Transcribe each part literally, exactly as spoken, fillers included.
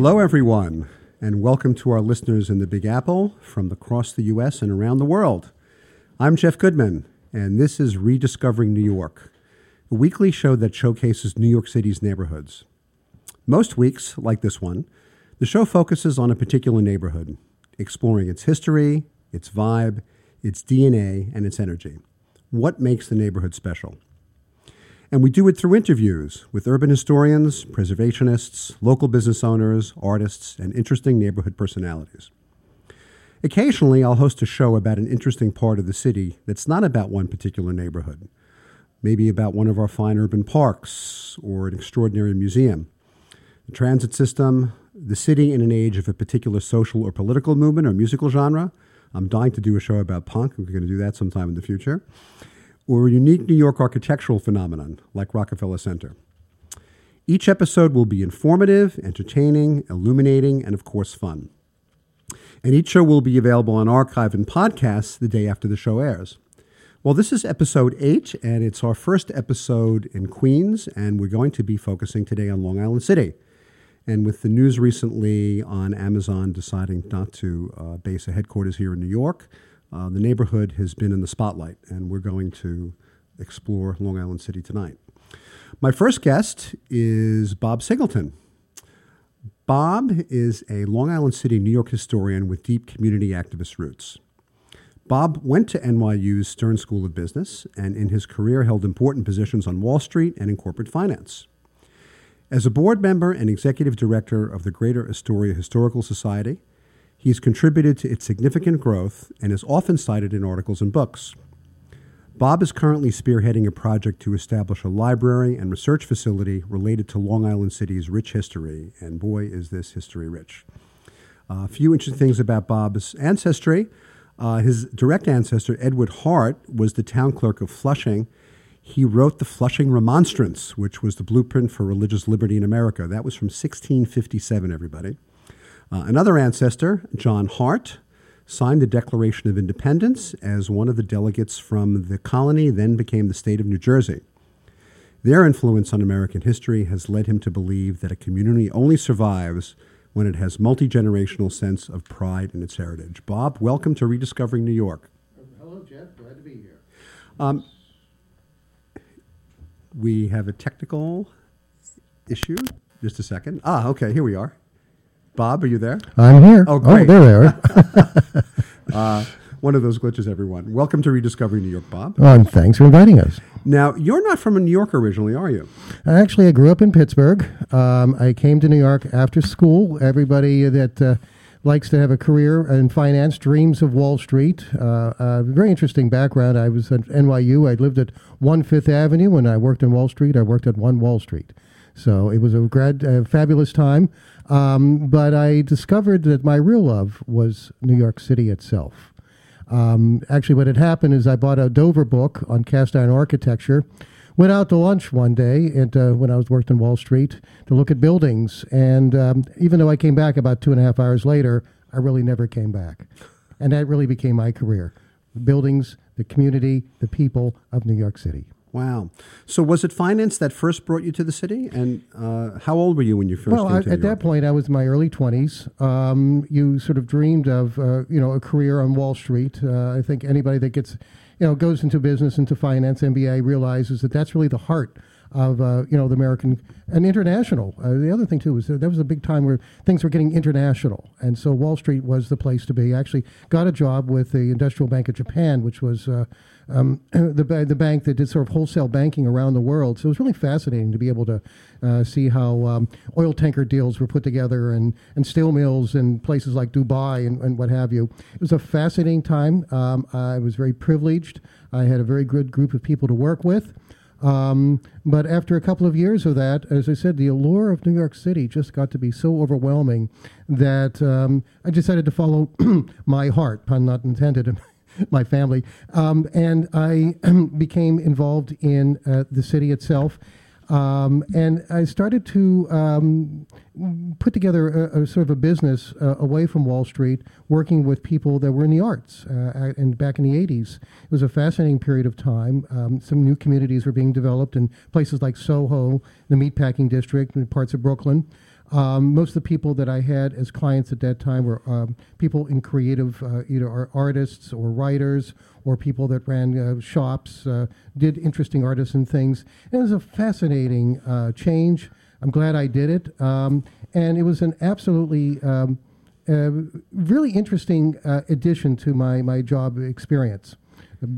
Hello, everyone, and welcome to our listeners in the Big Apple from across the U S and around the world. I'm Jeff Goodman, and this is Rediscovering New York, a weekly show that showcases New York City's neighborhoods. Most weeks, like this one, the show focuses on a particular neighborhood, exploring its history, its vibe, its D N A, and its energy. What makes the neighborhood special? And we do it through interviews with urban historians, preservationists, local business owners, artists, and interesting neighborhood personalities. Occasionally, I'll host a show about an interesting part of the city that's not about one particular neighborhood, maybe about one of our fine urban parks or an extraordinary museum, the transit system, the city in an age of a particular social or political movement or musical genre. I'm dying to do a show about punk. We're going to do that sometime in the future. Or a unique New York architectural phenomenon like Rockefeller Center. Each episode will be informative, entertaining, illuminating, and of course fun. And each show will be available on archive and podcasts the day after the show airs. Well, this is episode eight, and it's our first episode in Queens, and we're going to be focusing today on Long Island City. And with the news recently on Amazon deciding not to uh, base a headquarters here in New York, Uh, the neighborhood has been in the spotlight, and we're going to explore Long Island City tonight. My first guest is Bob Singleton. Bob is a Long Island City, New York historian with deep community activist roots. Bob went to N Y U's Stern School of Business, and in his career held important positions on Wall Street and in corporate finance. As a board member and executive director of the Greater Astoria Historical Society, he's contributed to its significant growth and is often cited in articles and books. Bob is currently spearheading a project to establish a library and research facility related to Long Island City's rich history, and boy, is this history rich. Uh, a few interesting things about Bob's ancestry. Uh, his direct ancestor, Edward Hart, was the town clerk of Flushing. He wrote the Flushing Remonstrance, which was the blueprint for religious liberty in America. That was from sixteen fifty-seven, everybody. Uh, another ancestor, John Hart, signed the Declaration of Independence as one of the delegates from the colony, then became the state of New Jersey. Their influence on American history has led him to believe that a community only survives when it has multi-generational sense of pride in its heritage. Bob, welcome to Rediscovering New York. Hello, Jeff. Glad to be here. Um, we have a technical issue. Just a second. Ah, okay, here we are. Bob, are you there? I'm here. Oh, great. Oh, there they are. uh, one of those glitches, everyone. Welcome to Rediscovering New York, Bob. Um, thanks for inviting us. Now, you're not from New York originally, are you? Actually, I grew up in Pittsburgh. Um, I came to New York after school. Everybody that uh, likes to have a career in finance dreams of Wall Street. Uh, uh, very interesting background. I was at N Y U. I lived at one Fifth Avenue when I worked on Wall Street. I worked at one Wall Street. So it was a grad, uh, fabulous time. Um, but I discovered that my real love was New York City itself. Um, actually, what had happened is I bought a Dover book on cast iron architecture, went out to lunch one day and, uh, when I was working on Wall Street to look at buildings. And um, even though I came back about two and a half hours later, I really never came back. And that really became my career. The buildings, the community, the people of New York City. Wow. So was it finance that first brought you to the city? And uh, how old were you when you first well, came I, to Well, at that point, I was in my early twenties. Um, you sort of dreamed of, uh, you know, a career on Wall Street. Uh, I think anybody that gets, you know, goes into business, into finance, M B A, realizes that that's really the heart of, uh, you know, the American and international. Uh, the other thing, too, was that, that was a big time where things were getting international. And so Wall Street was the place to be. I actually got a job with the Industrial Bank of Japan, which was uh, um, the, ba- the bank that did sort of wholesale banking around the world. So it was really fascinating to be able to uh, see how um, oil tanker deals were put together and, and steel mills in places like Dubai and, and what have you. It was a fascinating time. Um, I was very privileged. I had a very good group of people to work with. Um, but after a couple of years of that, as I said, the allure of New York City just got to be so overwhelming that um, I decided to follow my heart, pun not intended, my family. Um, and I became involved in uh, the city itself. Um, and I started to um, put together a, a sort of a business uh, away from Wall Street, working with people that were in the arts. Uh, and back in the eighties, it was a fascinating period of time. Um, some new communities were being developed in places like Soho, the Meatpacking District, and parts of Breukelen. Um, most of the people that I had as clients at that time were um, people in creative, uh, either artists or writers or people that ran uh, shops, uh, did interesting artisan things. And it was a fascinating uh, change. I'm glad I did it. Um, and it was an absolutely um, uh, really interesting uh, addition to my, my job experience.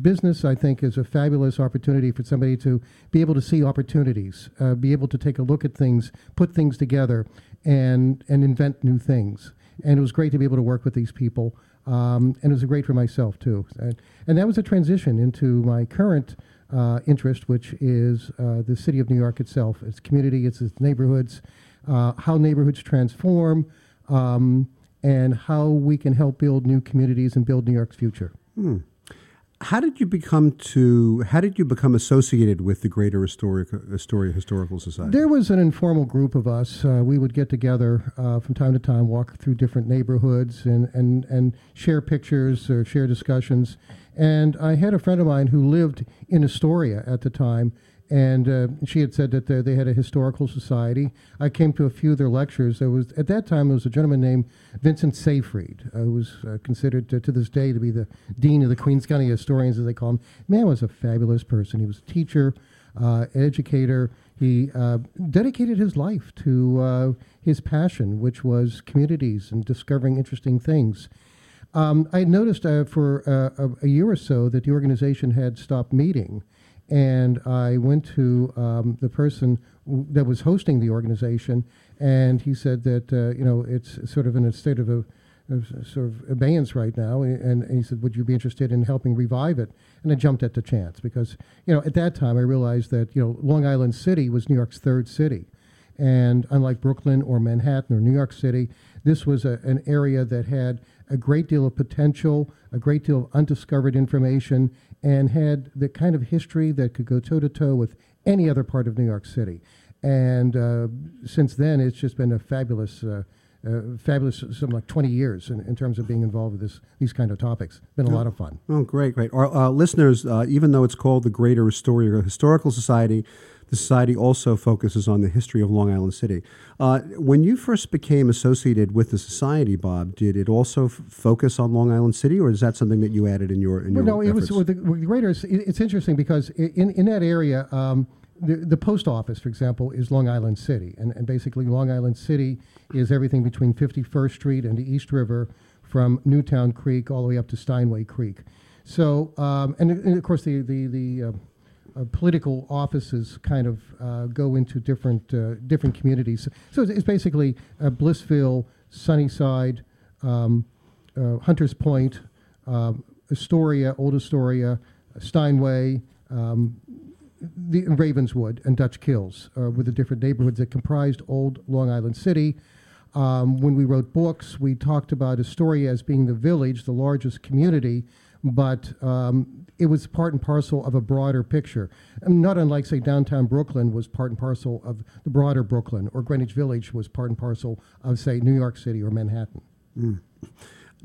Business, I think, is a fabulous opportunity for somebody to be able to see opportunities, uh, be able to take a look at things, put things together, and and invent new things. And it was great to be able to work with these people, um, and it was great for myself, too. And, and that was a transition into my current uh, interest, which is uh, the city of New York itself, its community, its, its neighborhoods, uh, how neighborhoods transform, um, and how we can help build new communities and build New York's future. Hmm. How did you become to? How did you become associated with the Greater Astoria, Astoria Historical Society? There was an informal group of us. Uh, we would get together uh, from time to time, walk through different neighborhoods, and, and, and share pictures or share discussions. And I had a friend of mine who lived in Astoria at the time, and uh, she had said that they had a historical society. I came to a few of their lectures. There was, at that time, there was a gentleman named Vincent Seyfried, uh, who was uh, considered to, to this day to be the dean of the Queens County Historians, as they call him. Man was a fabulous person. He was a teacher, uh, educator. He uh, dedicated his life to uh, his passion, which was communities and discovering interesting things. Um, I had noticed uh, for uh, a, a year or so that the organization had stopped meeting. And I went to um, the person w- that was hosting the organization, and he said that, uh, you know, it's sort of in a state of a, of sort of abeyance right now. And, and he said, would you be interested in helping revive it? And I jumped at the chance because, you know, at that time I realized that, you know, Long Island City was New York's third city. And unlike Brooklyn or Manhattan or New York City, this was a, an area that had a great deal of potential, a great deal of undiscovered information, and had the kind of history that could go toe-to-toe with any other part of New York City. And uh, since then, it's just been a fabulous, uh, uh, fabulous, something like twenty years in, in terms of being involved with this, these kind of topics. Been a oh. lot of fun. Oh, great, great. Our uh, listeners, uh, even though it's called the Greater Astoria Historical Society, the society also focuses on the history of Long Island City. Uh, when you first became associated with the society, Bob, did it also f- focus on Long Island City, or is that something that you added in your in well, your no, efforts? No, it was with the, with the greater. It's, it's interesting because in in that area, um, the the post office, for example, is Long Island City, and and basically Long Island City is everything between fifty-first Street and the East River, from Newtown Creek all the way up to Steinway Creek. So, um, and, and of course the the the uh, Uh, political offices kind of uh, go into different uh, different communities. So it's, it's basically uh, Blissville, Sunnyside, um, uh, Hunters Point, uh, Astoria, Old Astoria, Steinway, um, the and Ravenswood, and Dutch Kills uh, were the different neighborhoods that comprised old Long Island City. Um, when we wrote books, we talked about Astoria as being the village, the largest community, but um, it was part and parcel of a broader picture. I mean, not unlike, say, downtown Brooklyn was part and parcel of the broader Brooklyn, or Greenwich Village was part and parcel of, say, New York City or Manhattan. Mm.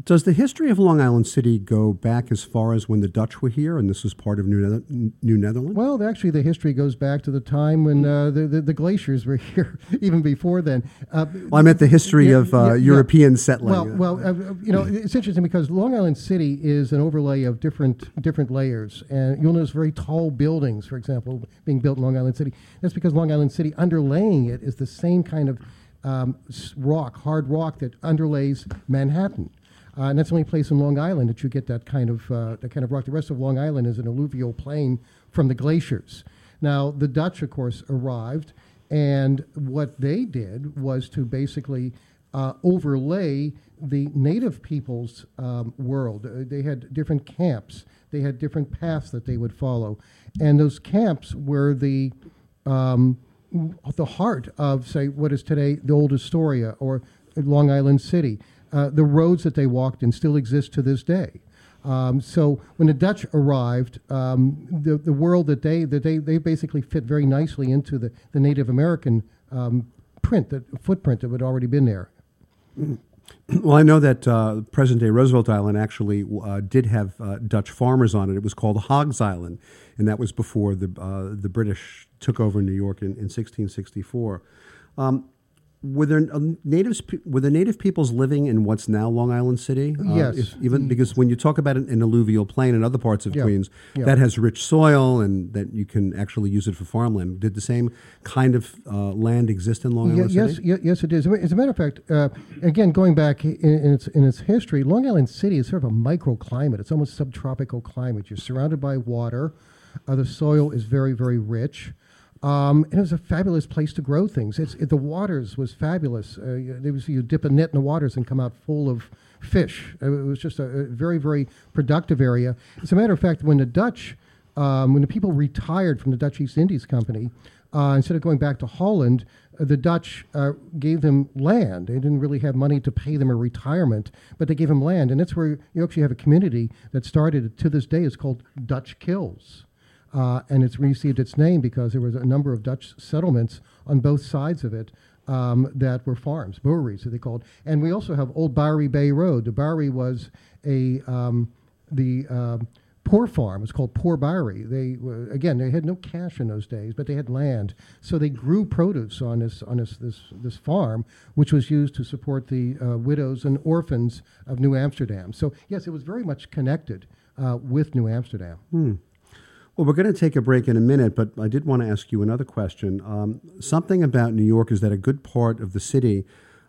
Does the history of Long Island City go back as far as when the Dutch were here, and this was part of New Nether- New Netherland? Well, actually, the history goes back to the time when uh, the, the the glaciers were here, even before then. Uh, well, I meant the history yeah, of uh, yeah, European yeah. settling. Well, well, uh, you know, it's interesting because Long Island City is an overlay of different different layers, and you'll notice very tall buildings, for example, being built in Long Island City. That's because Long Island City, underlaying it, is the same kind of um, rock, hard rock that underlays Manhattan. Uh, and that's the only place in Long Island that you get that kind of uh, that kind of rock. The rest of Long Island is an alluvial plain from the glaciers. Now, the Dutch, of course, arrived, and what they did was to basically uh, overlay the native people's um, world. Uh, they had different camps. They had different paths that they would follow, and those camps were the um, the heart of, say, what is today the Old Astoria or Long Island City. Uh, the roads that they walked in still exist to this day. Um, so when the Dutch arrived, um, the the world that they that they, they basically fit very nicely into the, the Native American um, print, the footprint that had already been there. Well, I know that uh, present-day Roosevelt Island actually uh, did have uh, Dutch farmers on it. It was called Hogs Island, and that was before the uh, the British took over New York in, in sixteen sixty-four. Um, Were there a natives? Were the native peoples living in what's now Long Island City? Yes, uh, if, even because when you talk about an, an alluvial plain in other parts of yeah. Queens, yeah. that has rich soil and that you can actually use it for farmland. Did the same kind of uh, land exist in Long Island yeah, City? Yes, yes, it is. As a matter of fact, uh, again, going back in, in its in its history, Long Island City is sort of a microclimate. It's almost subtropical climate. You're surrounded by water. Uh, the soil is very, very rich. Um, and it was a fabulous place to grow things. It's, it, the waters was fabulous. Uh, it was, you dip a net in the waters and come out full of fish. It was just a, a very, very productive area. As a matter of fact, when the Dutch, um, when the people retired from the Dutch East Indies Company, uh, instead of going back to Holland, uh, the Dutch uh, gave them land. They didn't really have money to pay them a retirement, but they gave them land. And that's where you actually have a community that started to this day is called Dutch Kills. Uh, and it's received its name because there was a number of Dutch settlements on both sides of it um, that were farms, breweries, that they called. And we also have Old Bowery Bay Road. The Bowery was a um, the um, poor farm. It's called Poor Bowery. They were, again, they had no cash in those days, but they had land, so they grew produce on this on this this, this farm, which was used to support the uh, widows and orphans of New Amsterdam. So yes, it was very much connected uh, with New Amsterdam. Hmm. Well, we're going to take a break in a minute, but I did want to ask you another question. Um, something about New York is that a good part of the city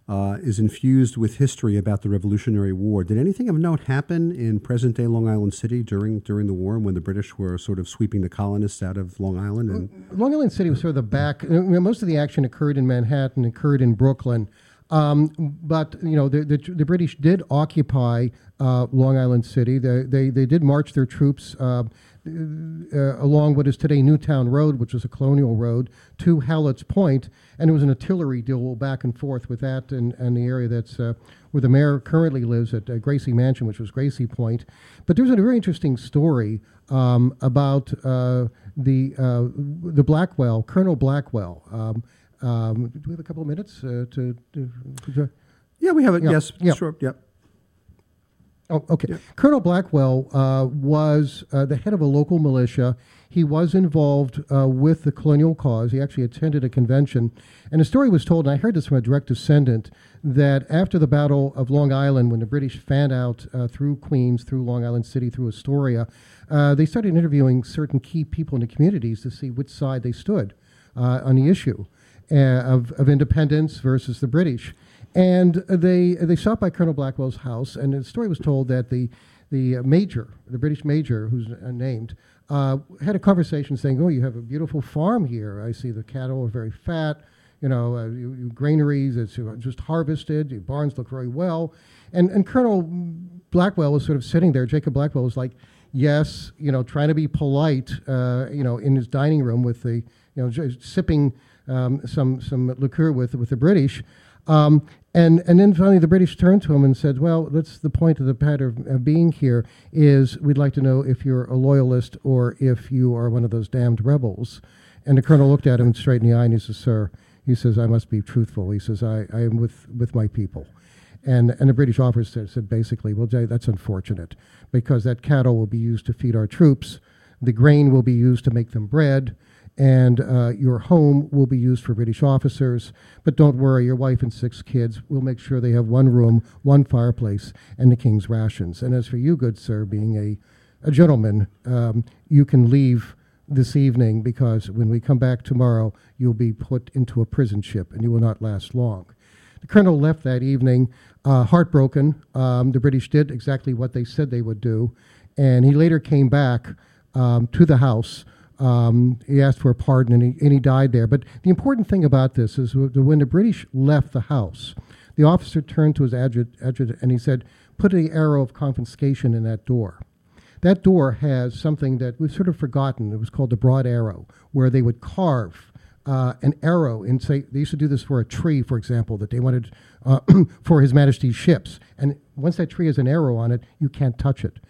uh, is infused with history about the Revolutionary War. Did anything of note happen in present-day Long Island City during during the war when the British were sort of sweeping the colonists out of Long Island? And Long Island City was sort of the back. You know, most of the action occurred in Manhattan, occurred in Brooklyn. Um, but, you know, the, the, the British did occupy uh, Long Island City. They, they, they did march their troops uh, Uh, along what is today Newtown Road, which was a colonial road, to Halstead Point, and it was an artillery duel back and forth with that and, and the area that's uh, where the mayor currently lives at uh, Gracie Mansion, which was Gracie Point. But there's a very interesting story um, about uh, the uh, the Blackwell, Colonel Blackwell. Um, um, do we have a couple of minutes uh, to, to, to? Yeah, we have it. Yeah. Yes, yeah. Sure. Yep. Yeah. Oh, okay. Yeah. Colonel Blackwell uh, was uh, the head of a local militia. He was involved uh, with the colonial cause. He actually attended a convention. And a story was told, and I heard this from a direct descendant, that after the Battle of Long Island, when the British fanned out uh, through Queens, through Long Island City, through Astoria, uh, they started interviewing certain key people in the communities to see which side they stood uh, on the issue uh, of, of independence versus the British. And they they stopped by Colonel Blackwell's house, and the story was told that the the major, the British major, who's named, uh, had a conversation saying, "Oh, you have a beautiful farm here. I see the cattle are very fat. You know, uh, you, you granaries, it's just harvested. Your barns look very well." And and Colonel Blackwell was sort of sitting there. Jacob Blackwell was like, "Yes, you know, trying to be polite. Uh, you know, in his dining room with the you know j- sipping um, some some liqueur with with the British." Um, and, and then finally the British turned to him and said, well, that's the point of the matter of, of being here is we'd like to know if you're a loyalist or if you are one of those damned rebels. And the colonel looked at him straight in the eye and he says, sir, he says, I must be truthful. He says, I, I am with, with my people. And and the British officer said basically, well, that's unfortunate because that cattle will be used to feed our troops. The grain will be used to make them bread. And uh, your home will be used for British officers. But don't worry, your wife and six kids will make sure they have one room, one fireplace, and the king's rations. And as for you, good sir, being a, a gentleman, um, you can leave this evening because when we come back tomorrow, you'll be put into a prison ship and you will not last long. The colonel left that evening uh, heartbroken. Um, the British did exactly what they said they would do. And he later came back um, to the house. Um, he asked for a pardon, and he, and he died there. But the important thing about this is when the British left the house, the officer turned to his adjutant, adjutant and he said, put the arrow of confiscation in that door. That door has something that we've sort of forgotten. It was called the broad arrow, where they would carve uh, an arrow and say, they used to do this for a tree, for example, that they wanted uh, for His Majesty's ships. And once that tree has an arrow on it, you can't touch it.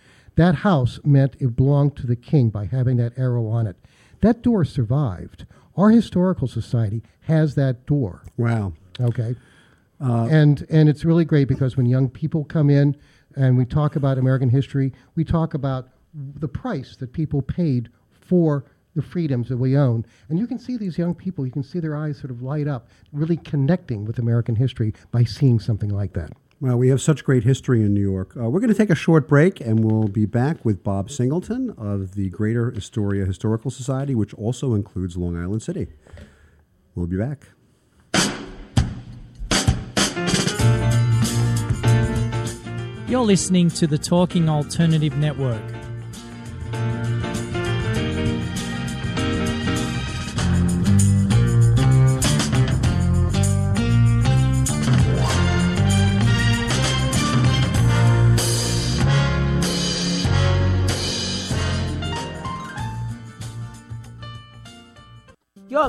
That house meant it belonged to the king by having that arrow on it. That door survived. Our historical society has that door. Wow. Okay. Uh, and and it's really great because when young people come in and we talk about American history, we talk about the price that people paid for the freedoms that we own. And you can see these young people, you can see their eyes sort of light up, really connecting with American history by seeing something like that. Well, we have such great history in New York. Uh, we're going to take a short break, and we'll be back with Bob Singleton of the Greater Astoria Historical Society, which also includes Long Island City. We'll be back. You're listening to the Talking Alternative Network. You're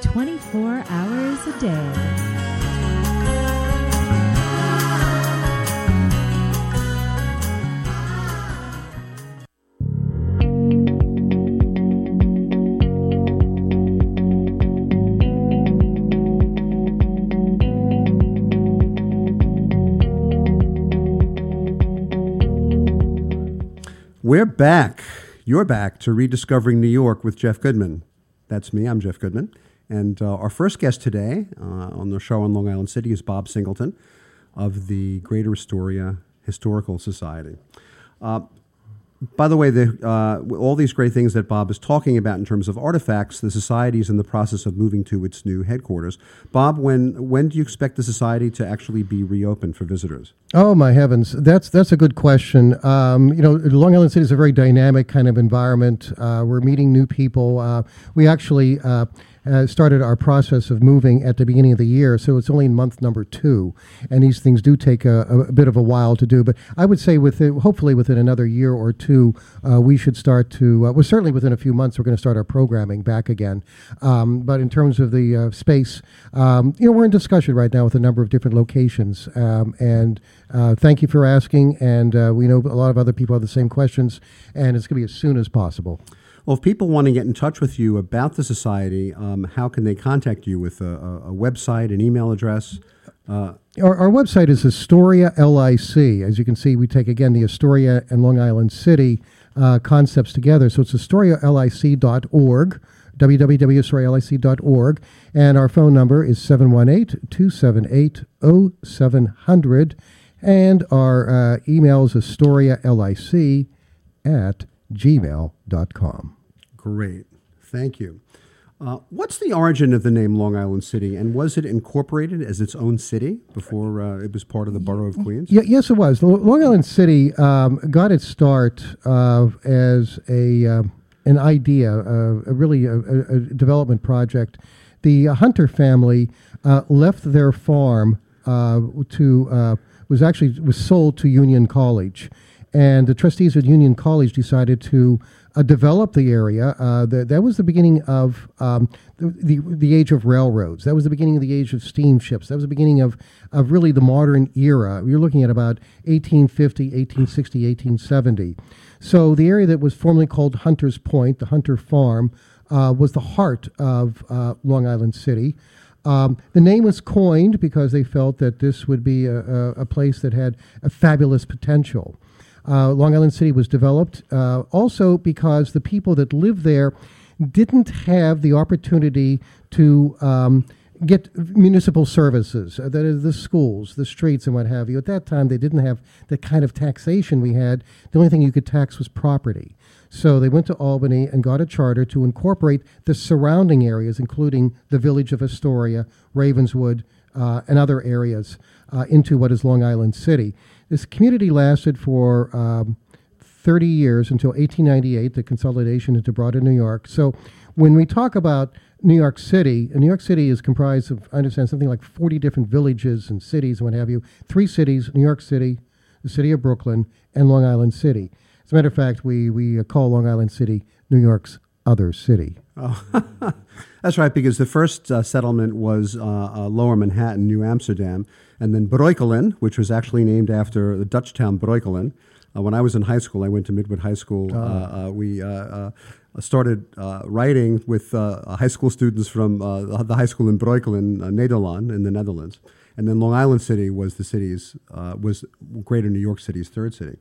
twenty-four hours a day. We're back. You're back to Rediscovering New York with Jeff Goodman. That's me. I'm Jeff Goodman. And uh, our first guest today uh, on the show on Long Island City is Bob Singleton of the Greater Astoria Historical Society. Uh, by the way, the, uh, all these great things that Bob is talking about in terms of artifacts, the society is in the process of moving to its new headquarters. Bob, when when do you expect the society to actually be reopened for visitors? Oh, my heavens. That's that's a good question. Um, you know, Long Island City is a very dynamic kind of environment. Uh, we're meeting new people. Uh, we actually... Uh, Uh, started our process of moving at the beginning of the year, so it's only in month number two, and these things do take a, a bit of a while to do. But I would say, with it, hopefully within another year or two, uh, we should start to. Uh, well, certainly within a few months, we're going to start our programming back again. Um, but in terms of the uh, space, um, you know, we're in discussion right now with a number of different locations. Um, and uh, thank you for asking. And uh, we know a lot of other people have the same questions, and it's going to be as soon as possible. Well, if people want to get in touch with you about the society, um, how can they contact you with a, a website, an email address? Uh, our, our website is Astoria L I C. As you can see, we take, again, the Astoria and Long Island City uh, concepts together. So it's astoria l i c dot org, w w w dot astoria l i c dot org. And our phone number is seven one eight, two seven eight, oh seven hundred. And our uh, email is astorialic at gmail dot com. Great. Thank you. Uh, what's the origin of the name Long Island City, and was it incorporated as its own city before uh, it was part of the borough of Queens? Y- yes, it was. Long Island City um, got its start uh, as a um, an idea, uh, a really a, a development project. The uh, Hunter family uh, left their farm uh, to uh, was actually was sold to Union College. And the trustees at Union College decided to uh, develop the area. Uh, the, that was the beginning of um, the, the the age of railroads. That was the beginning of the age of steamships. That was the beginning of, of really the modern era. You're looking at about eighteen fifty, eighteen sixty, eighteen seventy. So the area that was formerly called Hunters Point, the Hunter Farm, uh, was the heart of uh, Long Island City. Um, the name was coined because they felt that this would be a, a, a place that had a fabulous potential. Uh, Long Island City was developed uh, also because the people that lived there didn't have the opportunity to um, get municipal services, uh, that is the schools, the streets, and what have you. At that time, they didn't have the kind of taxation we had. The only thing you could tax was property. So they went to Albany and got a charter to incorporate the surrounding areas, including the village of Astoria, Ravenswood, uh, and other areas uh, into what is Long Island City. This community lasted for um, thirty years until eighteen ninety-eight, the consolidation into broader New York. So when we talk about New York City, and New York City is comprised of, I understand, something like forty different villages and cities and what have you. Three cities: New York City, the city of Breukelen, and Long Island City. As a matter of fact, we, we call Long Island City New York's other city. Oh, that's right, because the first uh, settlement was uh, uh, Lower Manhattan, New Amsterdam, and then Breukelen, which was actually named after the Dutch town Breukelen. Uh, when I was in high school, I went to Midwood High School. Oh. Uh, uh, we uh, uh, started uh, writing with uh, high school students from uh, the high school in Breukelen, uh, Nederland, in the Netherlands. And then Long Island City was the city's, uh, was Greater New York City's third city.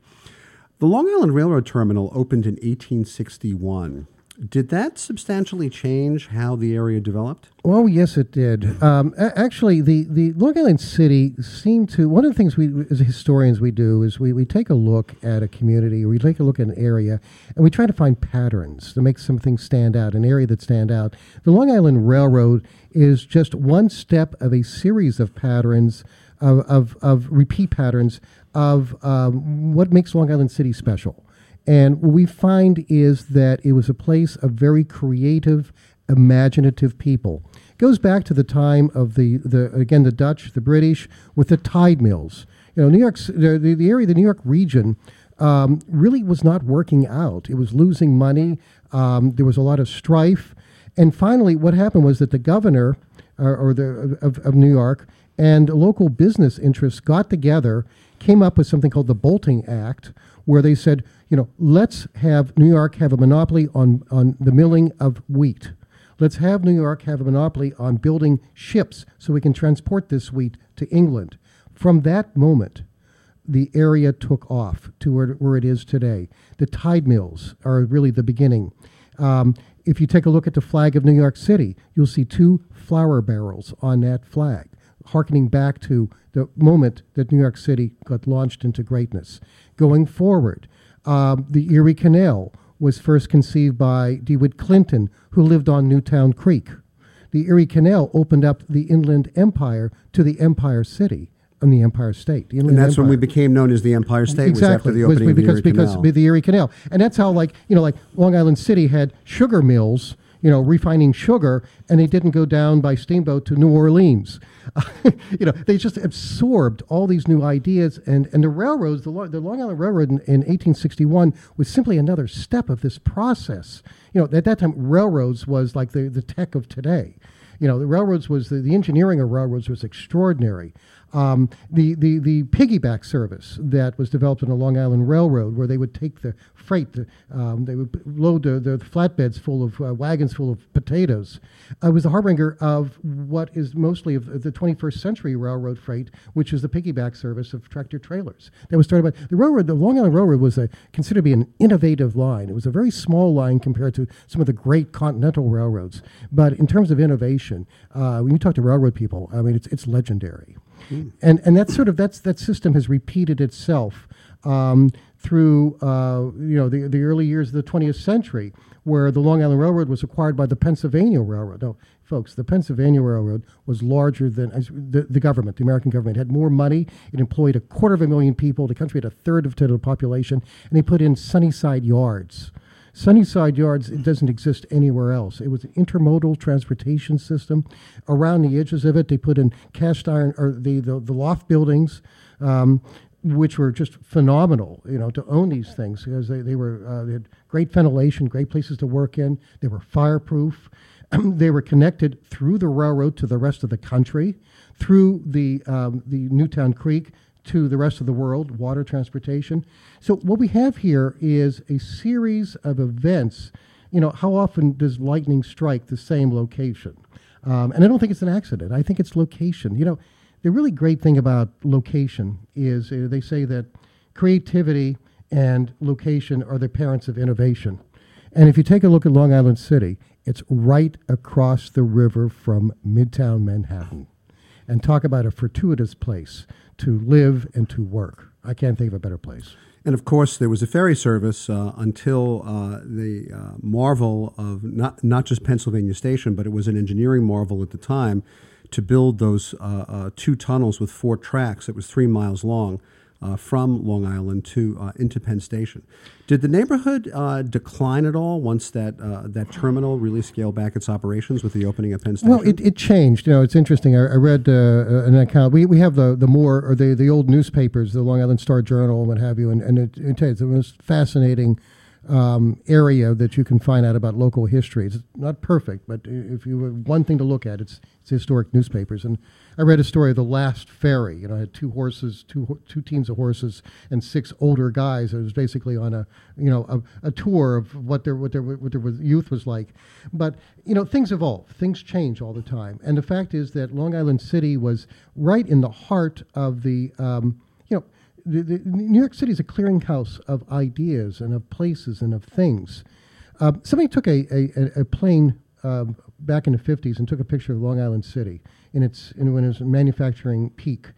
The Long Island Railroad Terminal opened in eighteen sixty-one. Did that substantially change how the area developed? Oh, yes, it did. Um, a- actually, the, the Long Island City seemed to... One of the things we, as historians, we do is we, we take a look at a community, or we take a look at an area, and we try to find patterns to make something stand out, an area that stand out. The Long Island Railroad is just one step of a series of patterns, of, of, of repeat patterns, of um, what makes Long Island City special. And what we find is that it was a place of very creative, imaginative people. It goes back to the time of the, the again, the Dutch, the British, with the tide mills. You know, New York's, the, the area, the New York region, um, really was not working out. It was losing money. Um, there was a lot of strife. And finally, what happened was that the governor or, or the of, of New York and local business interests got together, came up with something called the Bolting Act, where they said, you know, let's have New York have a monopoly on, on the milling of wheat. Let's have New York have a monopoly on building ships so we can transport this wheat to England. From that moment, the area took off to where, where it is today. The tide mills are really the beginning. Um, if you take a look at the flag of New York City, you'll see two flour barrels on that flag, harkening back to the moment that New York City got launched into greatness. Going forward, um, the Erie Canal was first conceived by DeWitt Clinton, who lived on Newtown Creek. The Erie Canal opened up the Inland Empire to the Empire City and the Empire State. The and that's Empire. When we became known as the Empire State, exactly. Was after the opening was because, of the Erie because Canal. Because the Erie Canal. And that's how, like, you know, like Long Island City had sugar mills, you know, refining sugar, and they didn't go down by steamboat to New Orleans. You know, they just absorbed all these new ideas, and, and the railroads, the, Lo- the Long Island Railroad in, in eighteen sixty-one was simply another step of this process. You know, at that time, railroads was like the, the tech of today. You know, the railroads was, the, the engineering of railroads was extraordinary. Um, the, the, the piggyback service that was developed on the Long Island Railroad, where they would take the freight, the, um, they would load the, the flatbeds full of, uh, wagons full of potatoes, uh, was the harbinger of what is mostly of the twenty-first century railroad freight, which is the piggyback service of tractor trailers. That was started by the railroad. The Long Island Railroad was a, considered to be an innovative line. It was a very small line compared to some of the great continental railroads. But in terms of innovation, uh, when you talk to railroad people, I mean, it's it's legendary. Mm. And and that sort of that's that system has repeated itself um, through uh, you know the, the early years of the twentieth century, where the Long Island Railroad was acquired by the Pennsylvania Railroad. No, folks, the Pennsylvania Railroad was larger than uh, the, the government. The American government had more money. It employed a quarter of a million people. The country had a third of the population, and they put in Sunnyside Yards. Sunnyside Yards, it doesn't exist anywhere else. It was an intermodal transportation system. Around the edges of it, they put in cast iron, or the, the, the loft buildings, um, which were just phenomenal, you know, to own these things, because they, they were uh, they had great ventilation, great places to work in. They were fireproof. They were connected through the railroad to the rest of the country, through the um, the Newtown Creek, to the rest of the world, water transportation. So what we have here is a series of events. You know, how often does lightning strike the same location? Um, and I don't think it's an accident. I think it's location. You know, the really great thing about location is uh, they say that creativity and location are the parents of innovation. And if you take a look at Long Island City, it's right across the river from Midtown Manhattan. And talk about a fortuitous place to live and to work. I can't think of a better place. And, of course, there was a ferry service uh, until uh, the uh, marvel of not not just Pennsylvania Station, but it was an engineering marvel at the time, to build those uh, uh, two tunnels with four tracks that was three miles long uh, from Long Island to uh, into Penn Station. Did the neighborhood uh, decline at all once that uh, that terminal really scaled back its operations with the opening of Penn Station? Well, it, it changed. You know, it's interesting. I, I read uh, an account. We we have the the more or the, the old newspapers, the Long Island Star Journal and what have you, and and it, it tells the most fascinating Um, area that you can find out about local history. It's not perfect, but if you have one thing to look at, it's it's historic newspapers. And I read a story of the last ferry. You know, I had two horses, two two teams of horses, and six older guys. It was basically on a you know a, a tour of what their what their what their youth was like. But you know, things evolve, things change all the time. And the fact is that Long Island City was right in the heart of the um, you know. The, the, New York City is a clearinghouse of ideas and of places and of things. Uh, somebody took a, a, a plane uh, back in the fifties and took a picture of Long Island City in its in when it was manufacturing peak.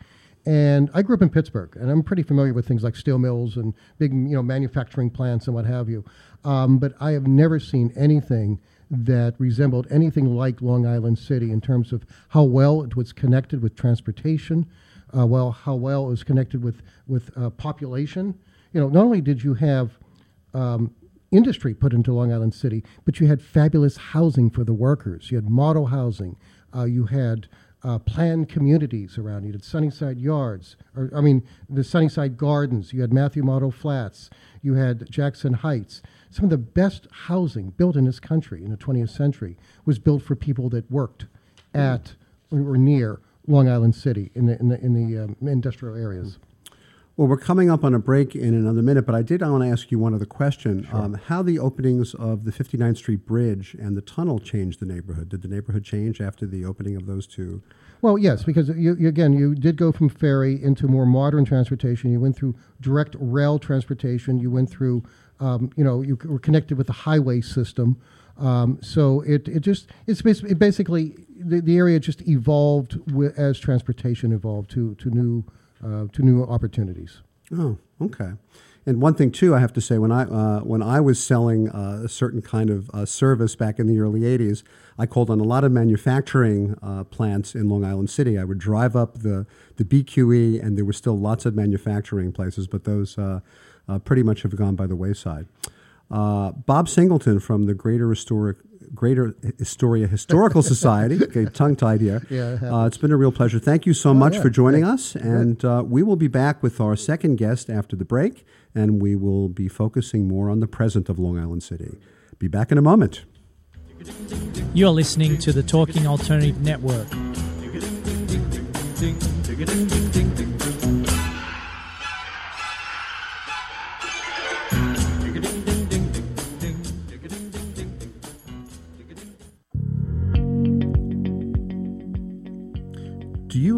And I grew up in Pittsburgh, and I'm pretty familiar with things like steel mills and big you know manufacturing plants and what have you. Um, but I have never seen anything that resembled anything like Long Island City in terms of how well it was connected with transportation. Uh, well, how well it was connected with with uh, population. You know, not only did you have um, industry put into Long Island City, but you had fabulous housing for the workers. You had model housing. Uh, you had uh, planned communities around. You had Sunnyside Yards, or I mean, the Sunnyside Gardens. You had Matthew Model Flats. You had Jackson Heights. Some of the best housing built in this country in the twentieth century was built for people that worked at or near Long Island City in the in the, in the um, industrial areas. Well, we're coming up on a break in another minute, but I did want to ask you one other question. Sure. Um, how the openings of the fifty-ninth Street Bridge and the tunnel changed the neighborhood. Did the neighborhood change after the opening of those two? Well, yes, because, you, you, again, you did go from ferry into more modern transportation. You went through direct rail transportation. You went through, um, you know, you were connected with the highway system. Um, so it, it just, it's basically, it basically the, the area just evolved wi- as transportation evolved to, to new, uh, to new opportunities. Oh, okay. And one thing too, I have to say, when I, uh, when I was selling uh, a certain kind of uh, service back in the early eighties, I called on a lot of manufacturing uh, plants in Long Island City. I would drive up the, the B Q E, and there were still lots of manufacturing places, but those, uh, uh pretty much have gone by the wayside. Uh, Bob Singleton from the Greater Astoria, Greater Astoria Historical Society, okay, tongue-tied here. Yeah, it uh, it's been a real pleasure. Thank you so oh, much yeah. for joining Thanks. us, and uh, we will be back with our second guest after the break, and we will be focusing more on the present of Long Island City. Be back in a moment. You're listening to the Talking Alternative Network. Do you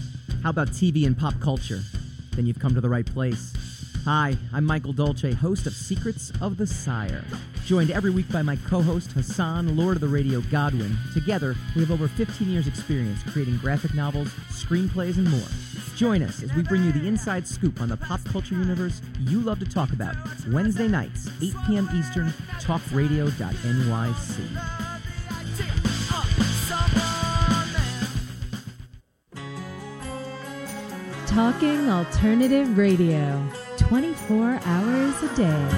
How about T V and pop culture? Then you've come to the right place. Hi, I'm Michael Dolce, host of Secrets of the Sire. Joined every week by my co-host Hassan, Lord of the Radio Godwin. Together, we have over fifteen years experience creating graphic novels, screenplays, and more. Join us as we bring you the inside scoop on the pop culture universe you love to talk about. Wednesday nights, eight p.m. Eastern, talk radio dot n y c. Talking Alternative Radio, twenty-four hours a day.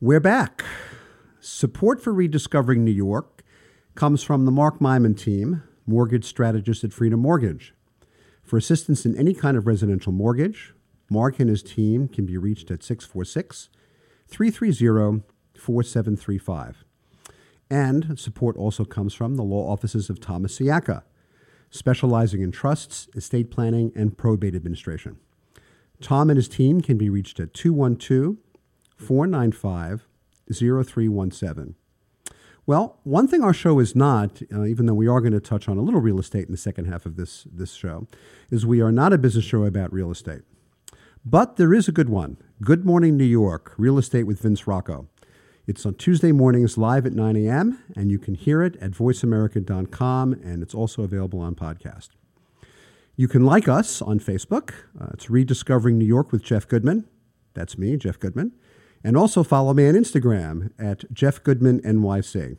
We're back. Support for Rediscovering New York comes from the Mark Myman team, mortgage strategist at Freedom Mortgage. For assistance in any kind of residential mortgage, Mark and his team can be reached at six four six, three three zero, four seven three five. And support also comes from the law offices of Thomas Siaka, specializing in trusts, estate planning, and probate administration. Tom and his team can be reached at two one two, four nine five, zero three one seven. Well, one thing our show is not, uh, even though we are going to touch on a little real estate in the second half of this, this show, is we are not a business show about real estate. But there is a good one, Good Morning New York, Real Estate with Vince Rocco. It's on Tuesday mornings live at nine a.m., and you can hear it at voice america dot com, and it's also available on podcast. You can like us on Facebook. Uh, it's Rediscovering New York with Jeff Goodman. That's me, Jeff Goodman. And also follow me on Instagram at Jeff Goodman N Y C.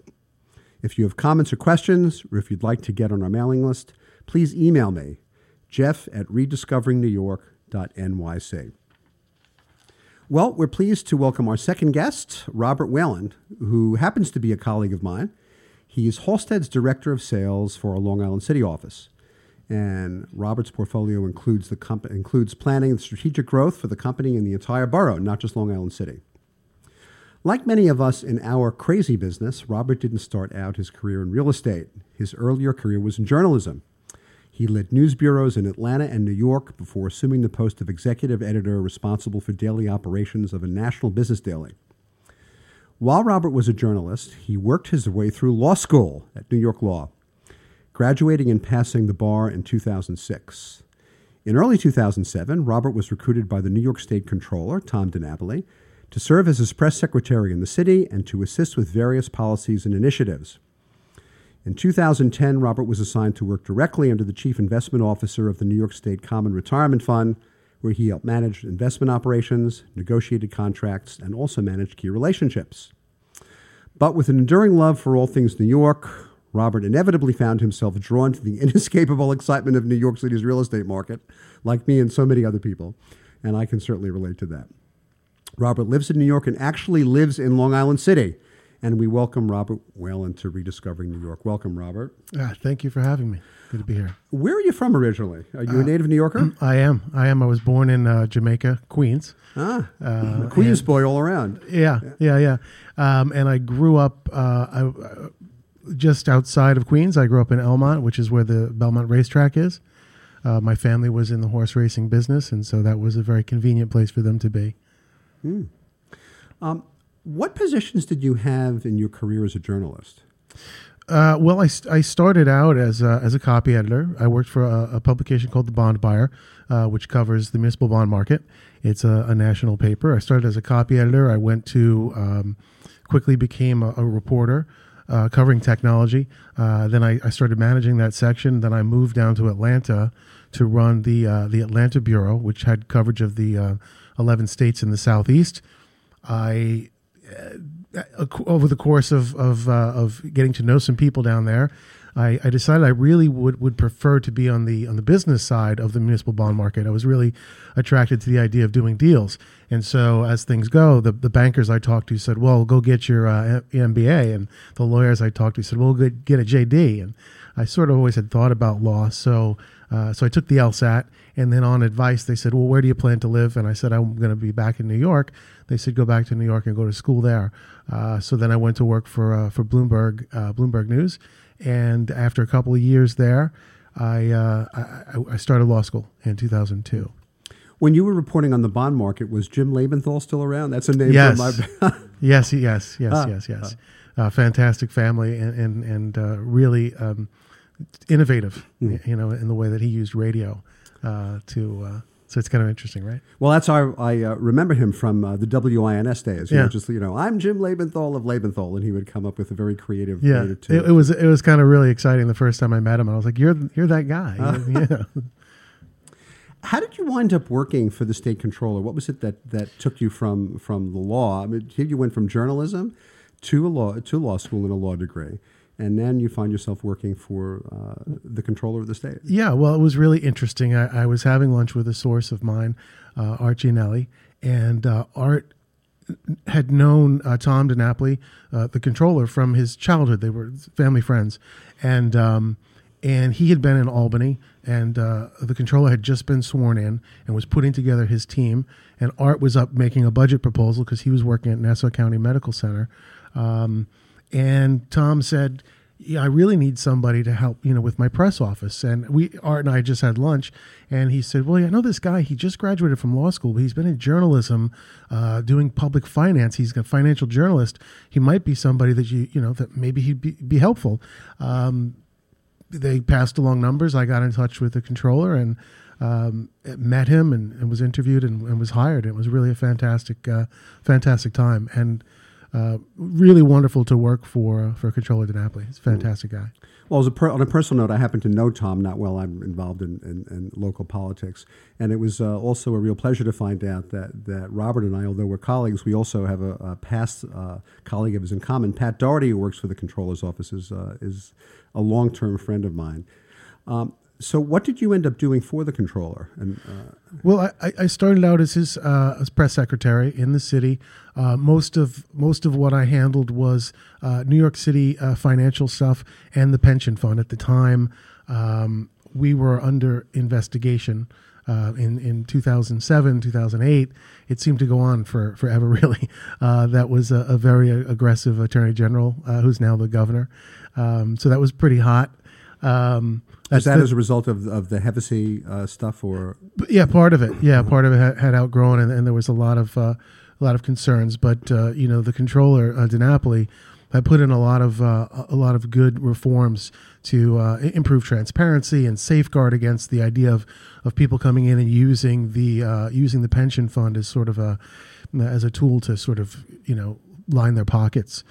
If you have comments or questions, or if you'd like to get on our mailing list, please email me, jeff at rediscovering new york dot n y c. Well, we're pleased to welcome our second guest, Robert Whalen, who happens to be a colleague of mine. He is Halstead's Director of Sales for our Long Island City office. And Robert's portfolio includes the comp- includes planning and strategic growth for the company and the entire borough, not just Long Island City. Like many of us in our crazy business, Robert didn't start out his career in real estate. His earlier career was in journalism. He led news bureaus in Atlanta and New York before assuming the post of executive editor responsible for daily operations of a national business daily. While Robert was a journalist, he worked his way through law school at New York Law, graduating and passing the bar in two thousand six. In early two thousand seven, Robert was recruited by the New York State Comptroller, Tom DiNapoli, to serve as his press secretary in the city and to assist with various policies and initiatives. In two thousand ten, Robert was assigned to work directly under the chief investment officer of the New York State Common Retirement Fund, where he helped manage investment operations, negotiated contracts, and also managed key relationships. But with an enduring love for all things New York, Robert inevitably found himself drawn to the inescapable excitement of New York City's real estate market, like me and so many other people, and I can certainly relate to that. Robert lives in New York and actually lives in Long Island City. And we welcome Robert Whalen to Rediscovering New York. Welcome, Robert. Uh, thank you for having me. Good to be here. Where are you from originally? Are you uh, a native New Yorker? I am. I am. I was born in uh, Jamaica, Queens. Ah, uh, Queens and, boy all around. Yeah, yeah, yeah. Um, and I grew up uh, I, uh, just outside of Queens. I grew up in Elmont, which is where the Belmont racetrack is. Uh, my family was in the horse racing business, and so that was a very convenient place for them to be. Mm. Um. What positions did you have in your career as a journalist? Uh, well, I, st- I started out as a, as a copy editor. I worked for a, a publication called The Bond Buyer, uh, which covers the municipal bond market. It's a, a national paper. I started as a copy editor. I went to, um, quickly became a, a reporter uh, covering technology. Uh, then I, I started managing that section. Then I moved down to Atlanta to run the, uh, the Atlanta Bureau, which had coverage of the uh, eleven states in the Southeast. I... Uh, over the course of of, uh, of getting to know some people down there, I, I decided I really would, would prefer to be on the on the business side of the municipal bond market. I was really attracted to the idea of doing deals. And so as things go, the, the bankers I talked to said, well, go get your uh, M B A. And the lawyers I talked to said, well, go get a J D. And I sort of always had thought about law. So uh, so I took the LSAT. And then on advice, they said, well, where do you plan to live? And I said, I'm going to be back in New York. They said, go back to New York and go to school there. Uh, so then I went to work for uh, for Bloomberg uh, Bloomberg News. And after a couple of years there, I, uh, I I started law school in two thousand two. When you were reporting on the bond market, was Jim Lebenthal still around? That's a name. Yes, from my... yes, yes, yes, ah, yes, yes. Ah. Uh, fantastic family and, and, and uh, really um, innovative, mm. you know, in the way that he used radio. Uh, to uh, so it's kind of interesting, right? Well, that's our I uh, remember him from uh, the W I N S days. You yeah. know, just you know, I'm Jim Lebenthal of Lebenthal, and he would come up with a very creative. Yeah, way to it, it was it was kind of really exciting the first time I met him, and I was like, "You're you're that guy." Uh, yeah. How did you wind up working for the state comptroller? What was it that, that took you from from the law? I mean, here you went from journalism to a law to law school and a law degree. And then you find yourself working for uh, the comptroller of the state. Yeah, well, it was really interesting. I, I was having lunch with a source of mine, uh, Art Gianelli, and uh, Art had known uh, Tom DiNapoli, uh, the comptroller, from his childhood. They were family friends. And um, and he had been in Albany, and uh, the comptroller had just been sworn in and was putting together his team. and Art was up making a budget proposal because he was working at Nassau County Medical Center. Um, and Tom said, yeah, I really need somebody to help, you know, with my press office. And we, Art and I just had lunch, and he said, well, yeah, I know this guy, he just graduated from law school, but he's been in journalism, uh, doing public finance. He's a financial journalist. He might be somebody that you, you know, that maybe he'd be, be helpful. Um, they passed along numbers. I got in touch with the controller and, um, met him and, and was interviewed and, and was hired. It was really a fantastic, uh, fantastic time. And, Uh, really wonderful to work for uh, for Controller DiNapoli. He's a fantastic guy. Well, as a per- on a personal note, I happen to know Tom not well. I'm involved in, in, in local politics. And it was uh, also a real pleasure to find out that, that Robert and I, although we're colleagues, we also have a, a past uh, colleague of his in common. Pat Doherty, who works for the Controller's Office, is, uh, is a long-term friend of mine. Um, so what did you end up doing for the Controller? And uh, Well, I, I started out as his uh, as press secretary in the city. Uh, most of most of what I handled was uh, New York City uh, financial stuff and the pension fund. At the time, um, we were under investigation uh, in in two thousand seven, two thousand eight. It seemed to go on for forever, really. Uh, that was a, a very aggressive attorney general uh, who's now the governor. Um, so that was pretty hot. Um, Is that the, as a result of of the Hevesy uh, stuff, or yeah, part of it, yeah, part of it had, had outgrown, and, and there was a lot of uh, a lot of concerns. But uh, you know, the controller uh, DiNapoli had put in a lot of uh, a lot of good reforms to uh, improve transparency and safeguard against the idea of, of people coming in and using the uh, using the pension fund as sort of a as a tool to sort of you know line their pockets.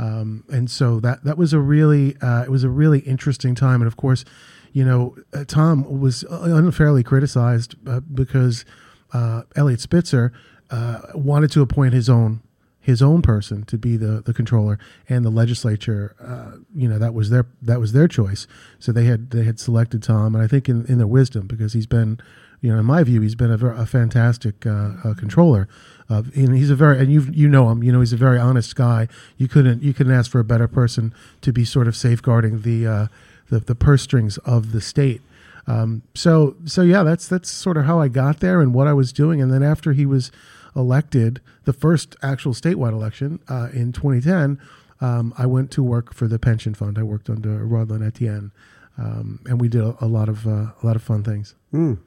Um, and so that that was a really uh, it was a really interesting time, and of course, you know, uh, Tom was unfairly criticized uh, because uh, Elliot Spitzer uh, wanted to appoint his own his own person to be the, the controller, and the legislature, uh, you know, that was their that was their choice. So they had they had selected Tom, and I think in, in their wisdom, because he's been, you know, in my view, he's been a, a fantastic uh, uh, controller. Uh, and he's a very, and you you know him, you know, he's a very honest guy. You couldn't you couldn't ask for a better person to be sort of safeguarding the uh, the, the purse strings of the state. Um, so so yeah, that's that's sort of how I got there and what I was doing. And then after he was elected, the first actual statewide election uh, in twenty ten, um, I went to work for the pension fund. I worked under Rodlin Etienne, um, and we did a, a lot of uh, a lot of fun things. Mm.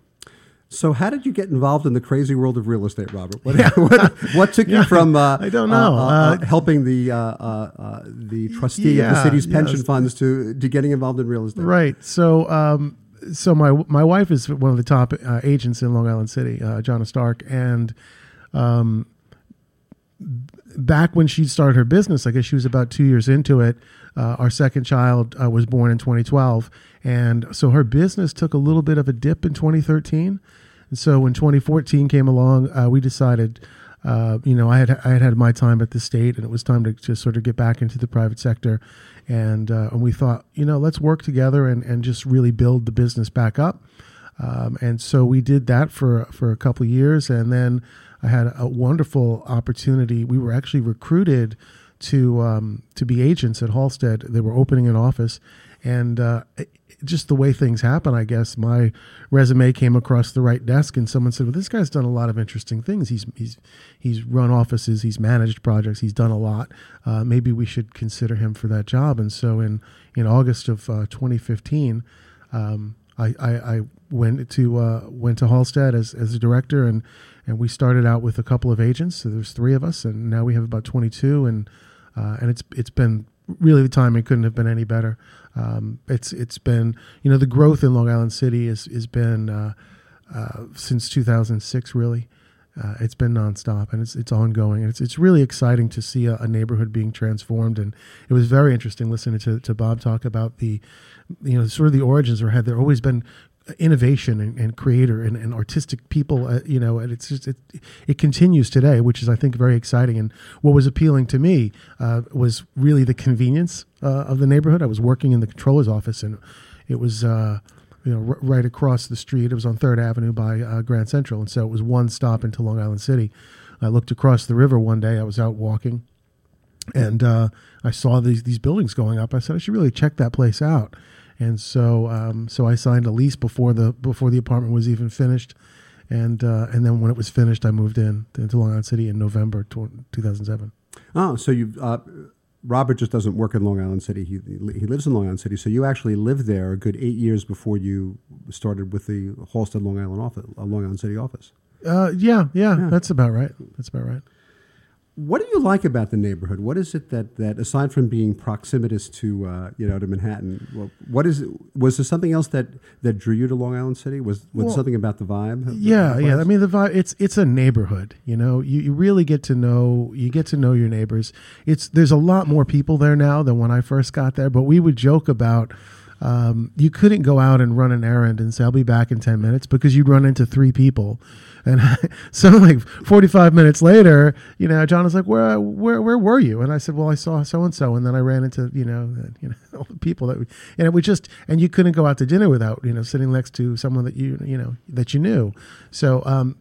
So how did you get involved in the crazy world of real estate, Robert? What, yeah. what, what took yeah. you from uh, I don't know. Uh, uh, uh, helping the uh, uh, uh, the trustee yeah, of the city's yeah, pension funds to, to getting involved in real estate? Right. So um, so my my wife is one of the top uh, agents in Long Island City, uh, Jonna Stark, and um, back when she started her business, I guess she was about two years into it. Uh, our second child uh, was born in twenty twelve, and so her business took a little bit of a dip in twenty thirteen. And so when twenty fourteen came along, uh, we decided, uh, you know, I had I had had my time at the state, and it was time to just sort of get back into the private sector. And uh, and we thought, you know, let's work together and, and just really build the business back up. Um, and so we did that for, for a couple of years, and then I had a wonderful opportunity. We were actually recruited to um, to be agents at Halstead. They were opening an office, and uh, it, just the way things happen, I guess my resume came across the right desk, and someone said, "Well, this guy's done a lot of interesting things. He's he's he's run offices, he's managed projects, he's done a lot. Uh, maybe we should consider him for that job." And so in in August of uh, twenty fifteen, um, I, I I went to uh, went to Halstead as as a director, and and we started out with a couple of agents. So there's three of us, and now we have about twenty-two, and Uh, and it's it's been really the timing couldn't have been any better. Um, it's it's been you know the growth in Long Island City is has been uh, uh, since two thousand six really. Uh, it's been nonstop, and it's it's ongoing, and it's it's really exciting to see a, a neighborhood being transformed. And it was very interesting listening to to Bob talk about the you know sort of the origins, or had there always been innovation and, and creator and, and artistic people, uh, you know, and it's just, it, it continues today, which is, I think, very exciting. And what was appealing to me uh, was really the convenience uh, of the neighborhood. I was working in the controller's office, and it was, uh, you know, r- right across the street. It was on Third Avenue by uh, Grand Central. And so it was one stop into Long Island City. I looked across the river one day. I was out walking, and uh, I saw these, these buildings going up. I said, I should really check that place out. And so, um, so I signed a lease before the before the apartment was even finished, And uh, and then when it was finished, I moved in to Long Island City in November two thousand seven. Oh, so you uh, Robert just doesn't work in Long Island City. He he lives in Long Island City. So you actually lived there a good eight years before you started with the Halstead Long Island office, uh, Long Island City office. Uh, yeah, yeah, yeah, that's about right. That's about right. What do you like about the neighborhood? What is it that, that aside from being proximitous to uh, you know to Manhattan, what, what is it, was there something else that, that drew you to Long Island City? Was was well, something about the vibe? Yeah, the yeah. I mean the vibe. It's it's a neighborhood. You know, you, you really get to know you get to know your neighbors. It's there's a lot more people there now than when I first got there. But we would joke about. Um, you couldn't go out and run an errand and say, I'll be back in ten minutes because you'd run into three people. And I, so like forty-five minutes later, you know, John was like, where, where, where were you? And I said, well, I saw so-and-so. And then I ran into, you know, you know, all the people that we, and it was just, and you couldn't go out to dinner without, you know, sitting next to someone that you, you know, that you knew. So, um,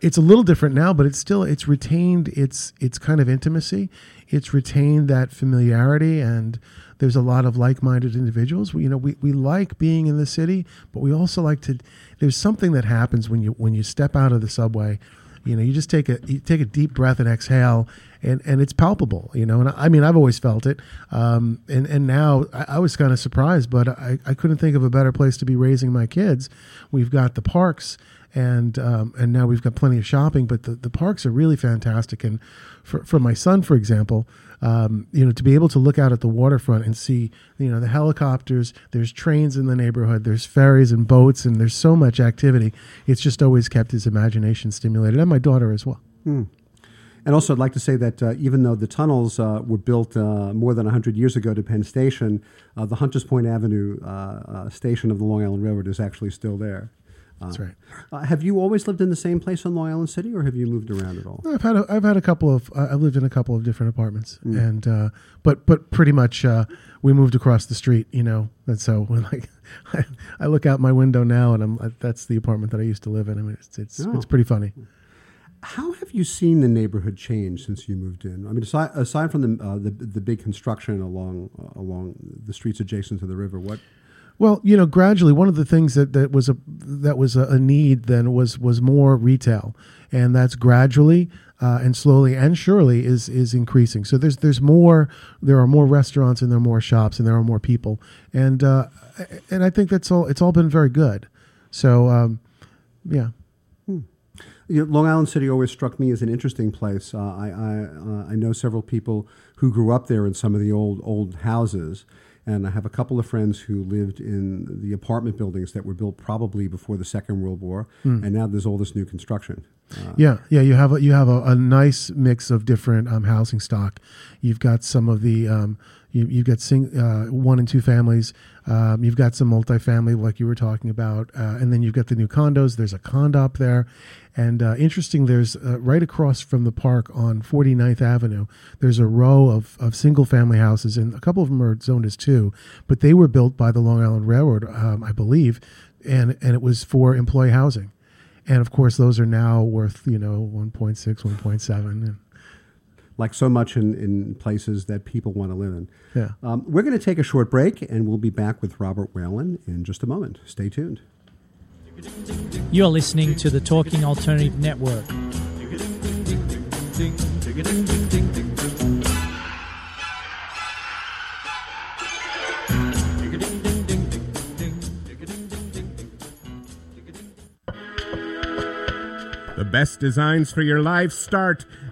it's a little different now, but it's still, it's retained its, its kind of intimacy. It's retained that familiarity, and there's a lot of like-minded individuals. We, you know, we, we like being in the city, but we also like to, there's something that happens when you, when you step out of the subway, you know, you just take a, you take a deep breath and exhale, and, and it's palpable, you know, and I, I mean, I've always felt it. Um, and, and now I, I was kind of surprised, but I, I couldn't think of a better place to be raising my kids. We've got the parks. And um, and now we've got plenty of shopping, but the, the parks are really fantastic. And for, for my son, for example, um, you know, to be able to look out at the waterfront and see, you know, the helicopters, there's trains in the neighborhood, there's ferries and boats, and there's so much activity. It's just always kept his imagination stimulated, and my daughter as well. Mm. And also, I'd like to say that uh, even though the tunnels uh, were built uh, more than one hundred years ago to Penn Station, uh, the Hunters Point Avenue uh, uh, station of the Long Island Railroad is actually still there. That's right. Uh, have you always lived in the same place on Long Island City, or have you moved around at all? I've had a, I've had a couple of uh, I've lived in a couple of different apartments, mm. and uh, but but pretty much uh, we moved across the street, you know, and so we're like I, I look out my window now, and I'm uh, that's the apartment that I used to live in. I mean, it's it's, oh. it's pretty funny. How have you seen the neighborhood change since you moved in? I mean, aside, aside from the, uh, the the big construction along uh, along the streets adjacent to the river, what? Well, you know, gradually, one of the things that, that was a that was a, a need then was was more retail, and that's gradually uh, and slowly and surely is is increasing. So there's there's more, there are more restaurants and there are more shops and there are more people, and uh, and I think that's all. It's all been very good. So, um, yeah. You know, Long Island City always struck me as an interesting place. Uh, I I, uh, I know several people who grew up there in some of the old old houses, and I have a couple of friends who lived in the apartment buildings that were built probably before the Second World War, mm. and now there's all this new construction. Uh, yeah, yeah, you have a, you have a, a nice mix of different um, housing stock. You've got some of the um, you, you've got sing, uh, one and two families. Um, you've got some multifamily, like you were talking about, uh, and then you've got the new condos. There's a condo up there, and uh, interesting. There's uh, right across from the park on forty-ninth Avenue. There's a row of of single family houses, and a couple of them are zoned as two, but they were built by the Long Island Railroad, um, I believe, and and it was for employee housing. And of course, those are now worth, you know, one point six, one point seven. Like so much in, in places that people want to live in. Yeah. Um, we're going to take a short break, and we'll be back with Robert Whalen in just a moment. Stay tuned. You're listening to the Talking Alternative Network. The best designs for your life start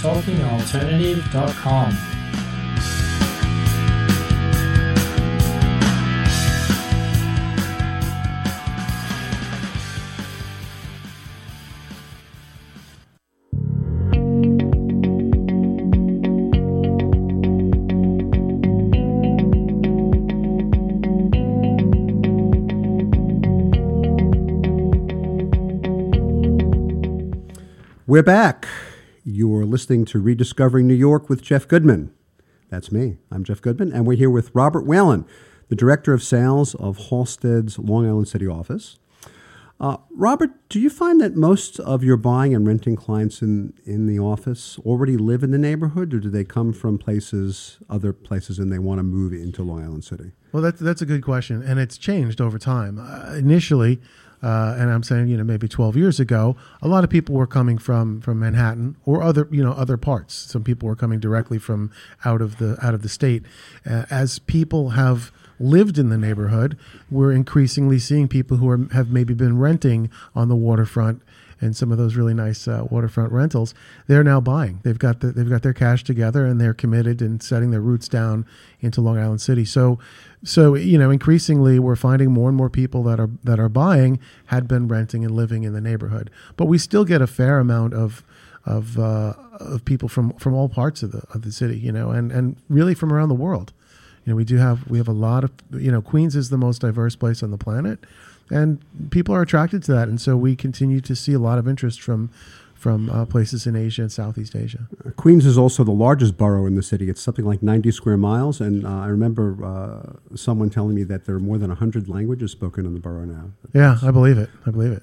talking alternative dot com. We're back. You're listening to Rediscovering New York with Jeff Goodman. That's me. I'm Jeff Goodman, and we're here with Robert Whalen, the Director of Sales of Halstead's Long Island City office. Uh, Robert, do you find that most of your buying and renting clients in, in the office already live in the neighborhood, or do they come from places, other places, and they want to move into Long Island City? Well, that's, that's a good question, and it's changed over time. Uh, initially... Uh, and I'm saying, you know, maybe twelve years ago, a lot of people were coming from, from Manhattan or other, you know, other parts. Some people were coming directly from out of the out of the state. Uh, as people have lived in the neighborhood, we're increasingly seeing people who are, have maybe been renting on the waterfront and some of those really nice uh, waterfront rentals. They're now buying. They've got the, they've got their cash together and they're committed and setting their roots down into Long Island City. So. So, you know, increasingly we're finding more and more people that are that are buying had been renting and living in the neighborhood. But we still get a fair amount of of uh, of people from, from all parts of the of the city, you know, and, and really from around the world. You know, we do have we have a lot of, you know, Queens is the most diverse place on the planet, and people are attracted to that. And so we continue to see a lot of interest from from uh, places in Asia and Southeast Asia. Queens is also the largest borough in the city. It's something like ninety square miles. And uh, I remember uh, someone telling me that there are more than one hundred languages spoken in the borough now. Yeah, I believe it. I believe it.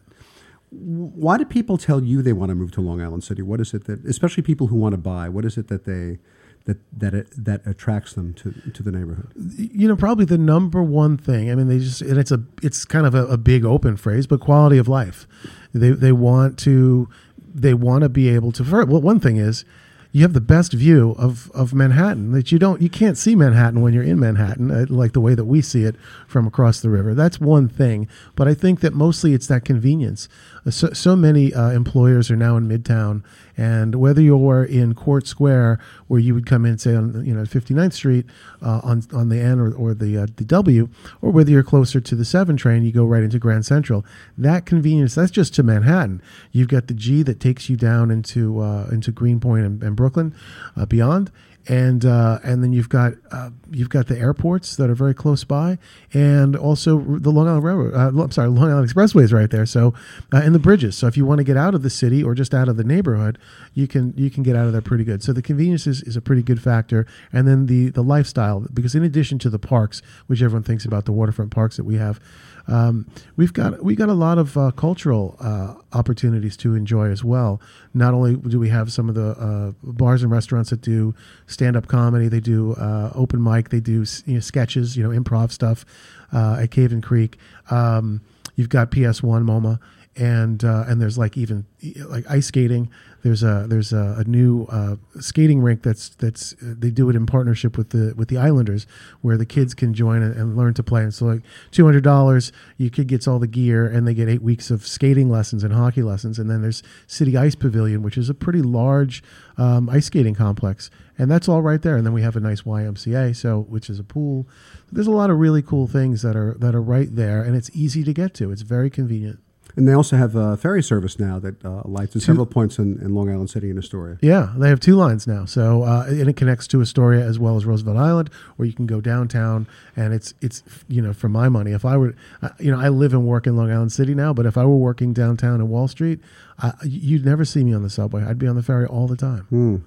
Why do people tell you they want to move to Long Island City? What is it that, especially people who want to buy, what is it that they... that that it, that attracts them to, to the neighborhood? You know, probably the number one thing. I mean, they just and it's a it's kind of a, a big open phrase, but quality of life. They they want to they want to be able to. Well, one thing is you have the best view of, of Manhattan that you don't you can't see Manhattan when you're in Manhattan like the way that we see it from across the river. That's one thing, but I think that mostly it's that convenience. So, so many uh, employers are now in Midtown, and whether you're in Court Square, where you would come in, say, on you know fifty-ninth Street, uh, on on the N or, or the uh, the W, or whether you're closer to the seven train, you go right into Grand Central. That convenience, that's just to Manhattan. You've got the G that takes you down into uh, into Greenpoint and, and Brooklyn, uh, beyond. And uh, and then you've got uh, you've got the airports that are very close by, and also the Long Island Railroad. Uh, I'm sorry, Long Island Expressway is right there. So uh, and the bridges. So if you want to get out of the city or just out of the neighborhood, you can you can get out of there pretty good. So the convenience is, is a pretty good factor, and then the the lifestyle. Because in addition to the parks, which everyone thinks about the waterfront parks that we have, um, we've got we got a lot of uh, cultural uh, opportunities to enjoy as well. Not only do we have some of the uh, bars and restaurants that do stand-up comedy, they do uh, open mic, they do you know, sketches, you know, improv stuff uh, at Cave and Creek. Um, you've got P S one MoMA, and uh, and there's like even like ice skating. There's a there's a, a new uh, skating rink that's that's uh, they do it in partnership with the with the Islanders, where the kids can join and, and learn to play. And so like two hundred dollars, your kid gets all the gear, and they get eight weeks of skating lessons and hockey lessons. And then there's City Ice Pavilion, which is a pretty large um, ice skating complex, and that's all right there. And then we have a nice Y M C A, so which is a pool. There's a lot of really cool things that are that are right there, and it's easy to get to. It's very convenient. And they also have a ferry service now that uh, lights at several points in, in Long Island City and Astoria. Yeah, they have two lines now. So uh, and it connects to Astoria as well as Roosevelt Island, where you can go downtown. And it's it's you know for my money, if I were you know I live and work in Long Island City now, but if I were working downtown in Wall Street, I, you'd never see me on the subway. I'd be on the ferry all the time. Mm.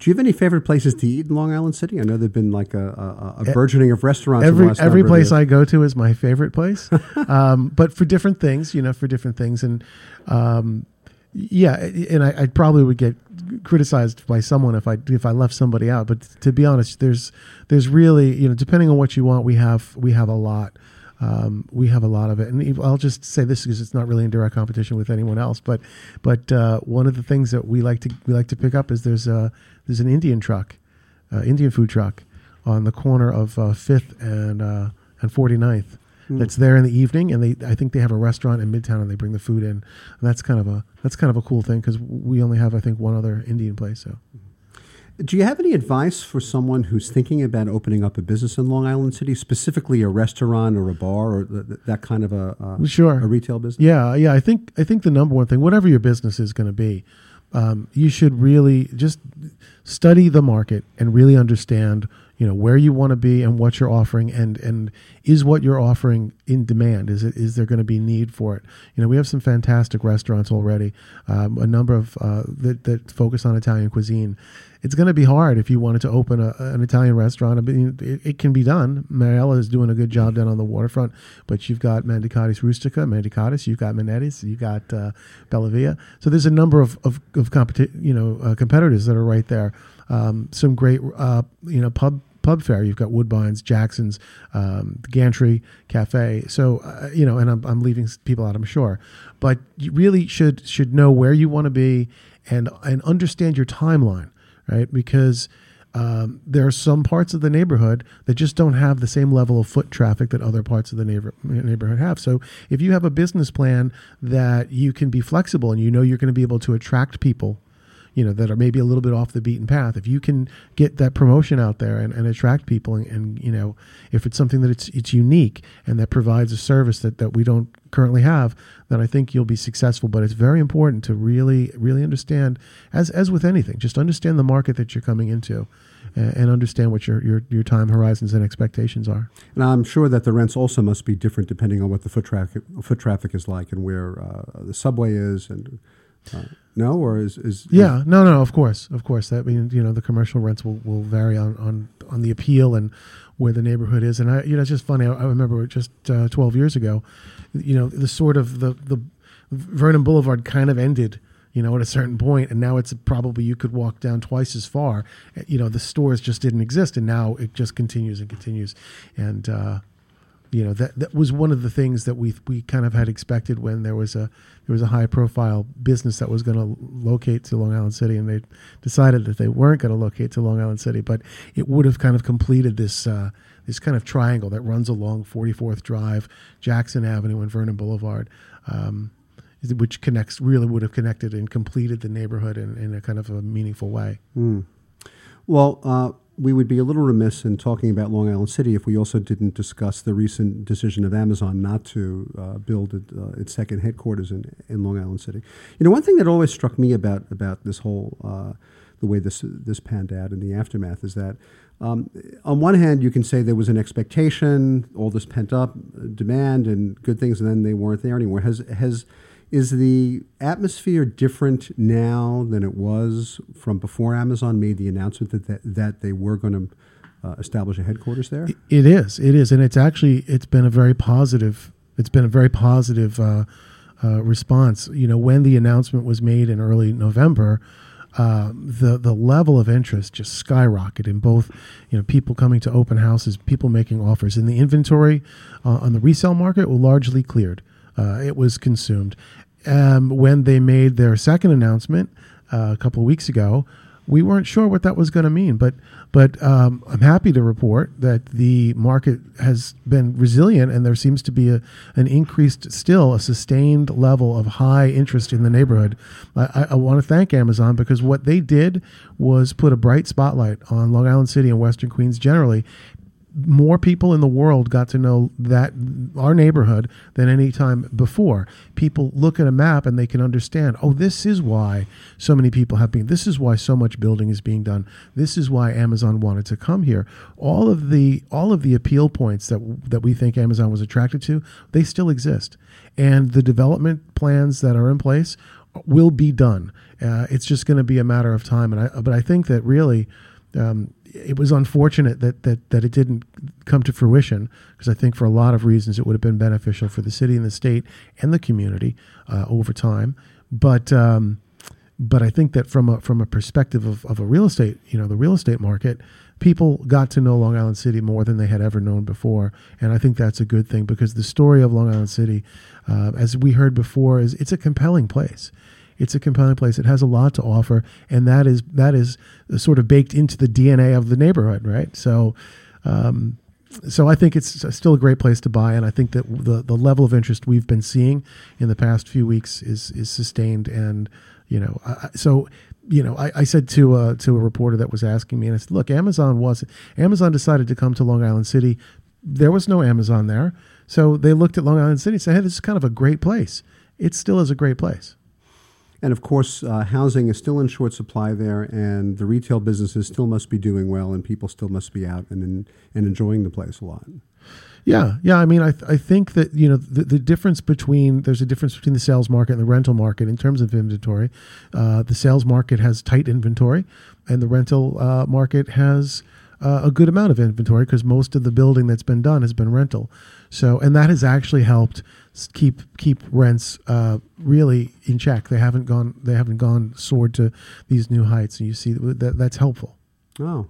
Do you have any favorite places to eat in Long Island City? I know there've been like a, a, a burgeoning of restaurants. Every, in the last every place I go to is my favorite place, um, but for different things, you know, for different things. And um, yeah, and I, I probably would get criticized by someone if I if I left somebody out. But to be honest, there's there's really, you know, depending on what you want, we have we have a lot. Um, we have a lot of it, and I'll just say this because it's not really in direct competition with anyone else. But, but uh, one of the things that we like to we like to pick up is there's a there's an Indian truck, uh, Indian food truck, on the corner of uh, Fifth and uh, and forty-ninth, mm. that's there in the evening, and they I think they have a restaurant in Midtown, and they bring the food in. And that's kind of a that's kind of a cool thing because we only have I think one other Indian place. So, do you have any advice for someone who's thinking about opening up a business in Long Island City, specifically a restaurant or a bar or th- that kind of a uh, sure a retail business? Yeah, yeah. I think I think the number one thing, whatever your business is going to be. Um, you should really just study the market and really understand, you know, where you want to be and what you're offering, and and is what you're offering in demand? Is it is there going to be need for it? You know, we have some fantastic restaurants already, um, a number of uh, that that focus on Italian cuisine. It's going to be hard if you wanted to open a, an Italian restaurant. It, it can be done. Mariella is doing a good job down on the waterfront, but you've got Mandicati's Rustica, Mandicati's, you've got Minetti's, you've got uh, Bella Via. So there's a number of of, of competi- you know uh, competitors that are right there. Um, some great uh, you know pub pub fare. You've got Woodbines, Jackson's, um, Gantry Cafe. So uh, you know, and I'm I'm leaving people out, I'm sure, but you really should should know where you want to be and and understand your timeline. Right, because um, there are some parts of the neighborhood that just don't have the same level of foot traffic that other parts of the neighbor, neighborhood have. So if you have a business plan that you can be flexible and you know you're going to be able to attract people, you know, that are maybe a little bit off the beaten path, if you can get that promotion out there and, and attract people and, and, you know, if it's something that it's it's unique and that provides a service that, that we don't currently have, then I think you'll be successful. But it's very important to really, really understand, as as with anything, just understand the market that you're coming into and, and understand what your, your, your time horizons and expectations are. And I'm sure that the rents also must be different depending on what the foot traffic, foot traffic is like and where uh, the subway is and... Uh, no, or is is yeah? No, no, of course, of course. That means you know the commercial rents will, will vary on, on, on the appeal and where the neighborhood is. And I, you know, it's just funny. I, I remember just uh, twelve years ago, you know, the sort of the, the Vernon Boulevard kind of ended, you know, at a certain point, and now it's probably you could walk down twice as far. You know, the stores just didn't exist, and now it just continues and continues, and. Uh, You know that that was one of the things that we we kind of had expected when there was a there was a high profile business that was going to locate to Long Island City, and they decided that they weren't going to locate to Long Island City, but it would have kind of completed this uh, this kind of triangle that runs along forty-fourth Drive, Jackson Avenue, and Vernon Boulevard, um, which connects really would have connected and completed the neighborhood in, in a kind of a meaningful way. Mm. Well. Uh We would be a little remiss in talking about Long Island City if we also didn't discuss the recent decision of Amazon not to uh, build it, uh, its second headquarters in, in Long Island City. You know, one thing that always struck me about about this whole, uh, the way this this panned out in the aftermath is that um, on one hand, you can say there was an expectation, all this pent up demand and good things, and then they weren't there anymore. Has has Is the atmosphere different now than it was from before Amazon made the announcement that that, that they were going to uh, establish a headquarters there? It is. It is, and it's actually it's been a very positive. It's been a very positive uh, uh, response. You know, when the announcement was made in early November. Uh, the the level of interest just skyrocketed in both, you know, people coming to open houses, people making offers, and the inventory uh, on the resale market were largely cleared. Uh, it was consumed. Um, when they made their second announcement uh, a couple of weeks ago, we weren't sure what that was going to mean. But but um, I'm happy to report that the market has been resilient, and there seems to be a, an increased, still a sustained level of high interest in the neighborhood. I, I want to thank Amazon because what they did was put a bright spotlight on Long Island City and Western Queens generally. More people in the world got to know that our neighborhood than any time before. People look at a map and they can understand, oh, this is why so many people have been, this is why so much building is being done. This is why Amazon wanted to come here. All of the all of the appeal points that that we think Amazon was attracted to, they still exist. And the development plans that are in place will be done. Uh, it's just going to be a matter of time. And I, but I think that really... Um, it was unfortunate that, that, that it didn't come to fruition because I think for a lot of reasons it would have been beneficial for the city and the state and the community uh, over time. But um, but I think that from a, from a perspective of, of a real estate, you know, the real estate market, people got to know Long Island City more than they had ever known before. And I think that's a good thing because the story of Long Island City, uh, as we heard before, is it's a compelling place. It's a compelling place. It has a lot to offer, and that is that is sort of baked into the D N A of the neighborhood, right? So, um, so I think it's still a great place to buy, and I think that the the level of interest we've been seeing in the past few weeks is is sustained. And you know, I, so you know, I, I said to uh, to a reporter that was asking me, and I said, "Look, Amazon was Amazon decided to come to Long Island City. There was no Amazon there, so they looked at Long Island City and said, 'Hey, this is kind of a great place.' It still is a great place." And of course, uh, housing is still in short supply there, and the retail businesses still must be doing well, and people still must be out and in, and enjoying the place a lot. Yeah, yeah. I mean, I th- I think that, you know, the, the difference between, there's a difference between the sales market and the rental market in terms of inventory. Uh, the sales market has tight inventory, and the rental uh, market has uh, a good amount of inventory because most of the building that's been done has been rental. So, and that has actually helped keep keep rents uh, really in check. They haven't gone they haven't gone soared to these new heights, and you see that that's helpful. Oh,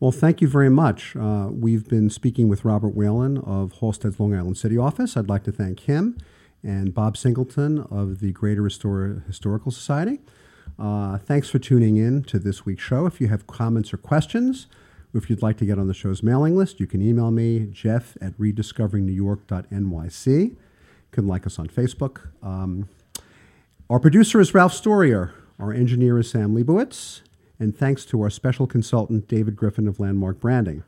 well, thank you very much. Uh, we've been speaking with Robert Whalen of Halstead's Long Island City office. I'd like to thank him, and Bob Singleton of the Greater Astoria Historical Society. Uh, thanks for tuning in to this week's show. If you have comments or questions, if you'd like to get on the show's mailing list, you can email me, Jeff at rediscovering new york dot n y c. You can like us on Facebook. Um, our producer is Ralph Storier. Our engineer is Sam Leibowitz. And thanks to our special consultant, David Griffin of Landmark Branding.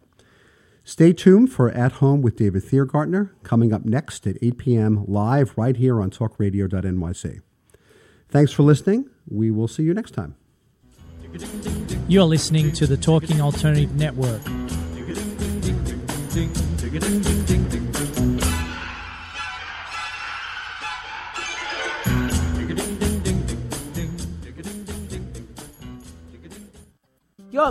Stay tuned for At Home with David Thiergartner, coming up next at eight p.m. live right here on talk radio dot n y c. Thanks for listening. We will see you next time. You're listening to the Talking Alternative Network. You're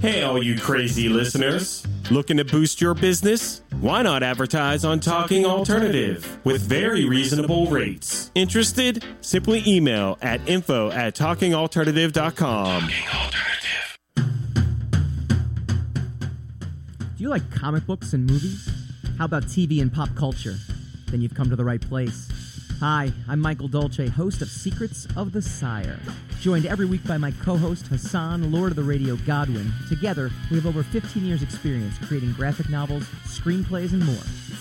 Hey, all you crazy listeners. Looking to boost your business? Why not advertise on Talking Alternative with very reasonable rates? Interested? Simply email at info at talking alternative dot com. Talking Alternative. Do you like comic books and movies? How about T V and pop culture? Then you've come to the right place. Hi, I'm Michael Dolce, host of Secrets of the Sire. Joined every week by my co-host Hassan, Lord of the Radio Godwin. Together, we have over fifteen years experience creating graphic novels, screenplays, and more.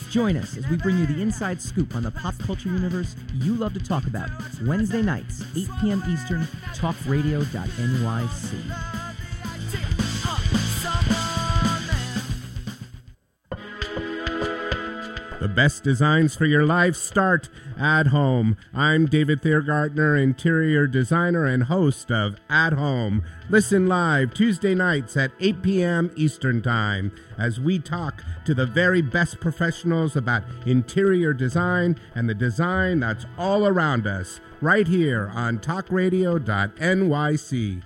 Join us as we bring you the inside scoop on the pop culture universe you love to talk about. Wednesday nights, eight p.m. Eastern, talk radio dot n y c. The best designs for your life start at home. I'm David Thiergartner, interior designer and host of At Home. Listen live Tuesday nights at eight p.m. Eastern Time as we talk to the very best professionals about interior design and the design that's all around us right here on talk radio dot n y c.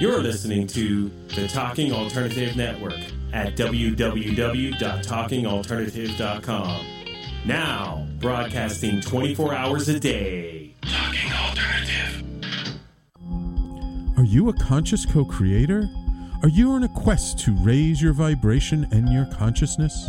You're listening to the Talking Alternative Network at w w w dot talking alternative dot com. Now, broadcasting twenty-four hours a day. Talking Alternative. Are you a conscious co-creator? Are you on a quest to raise your vibration and your consciousness?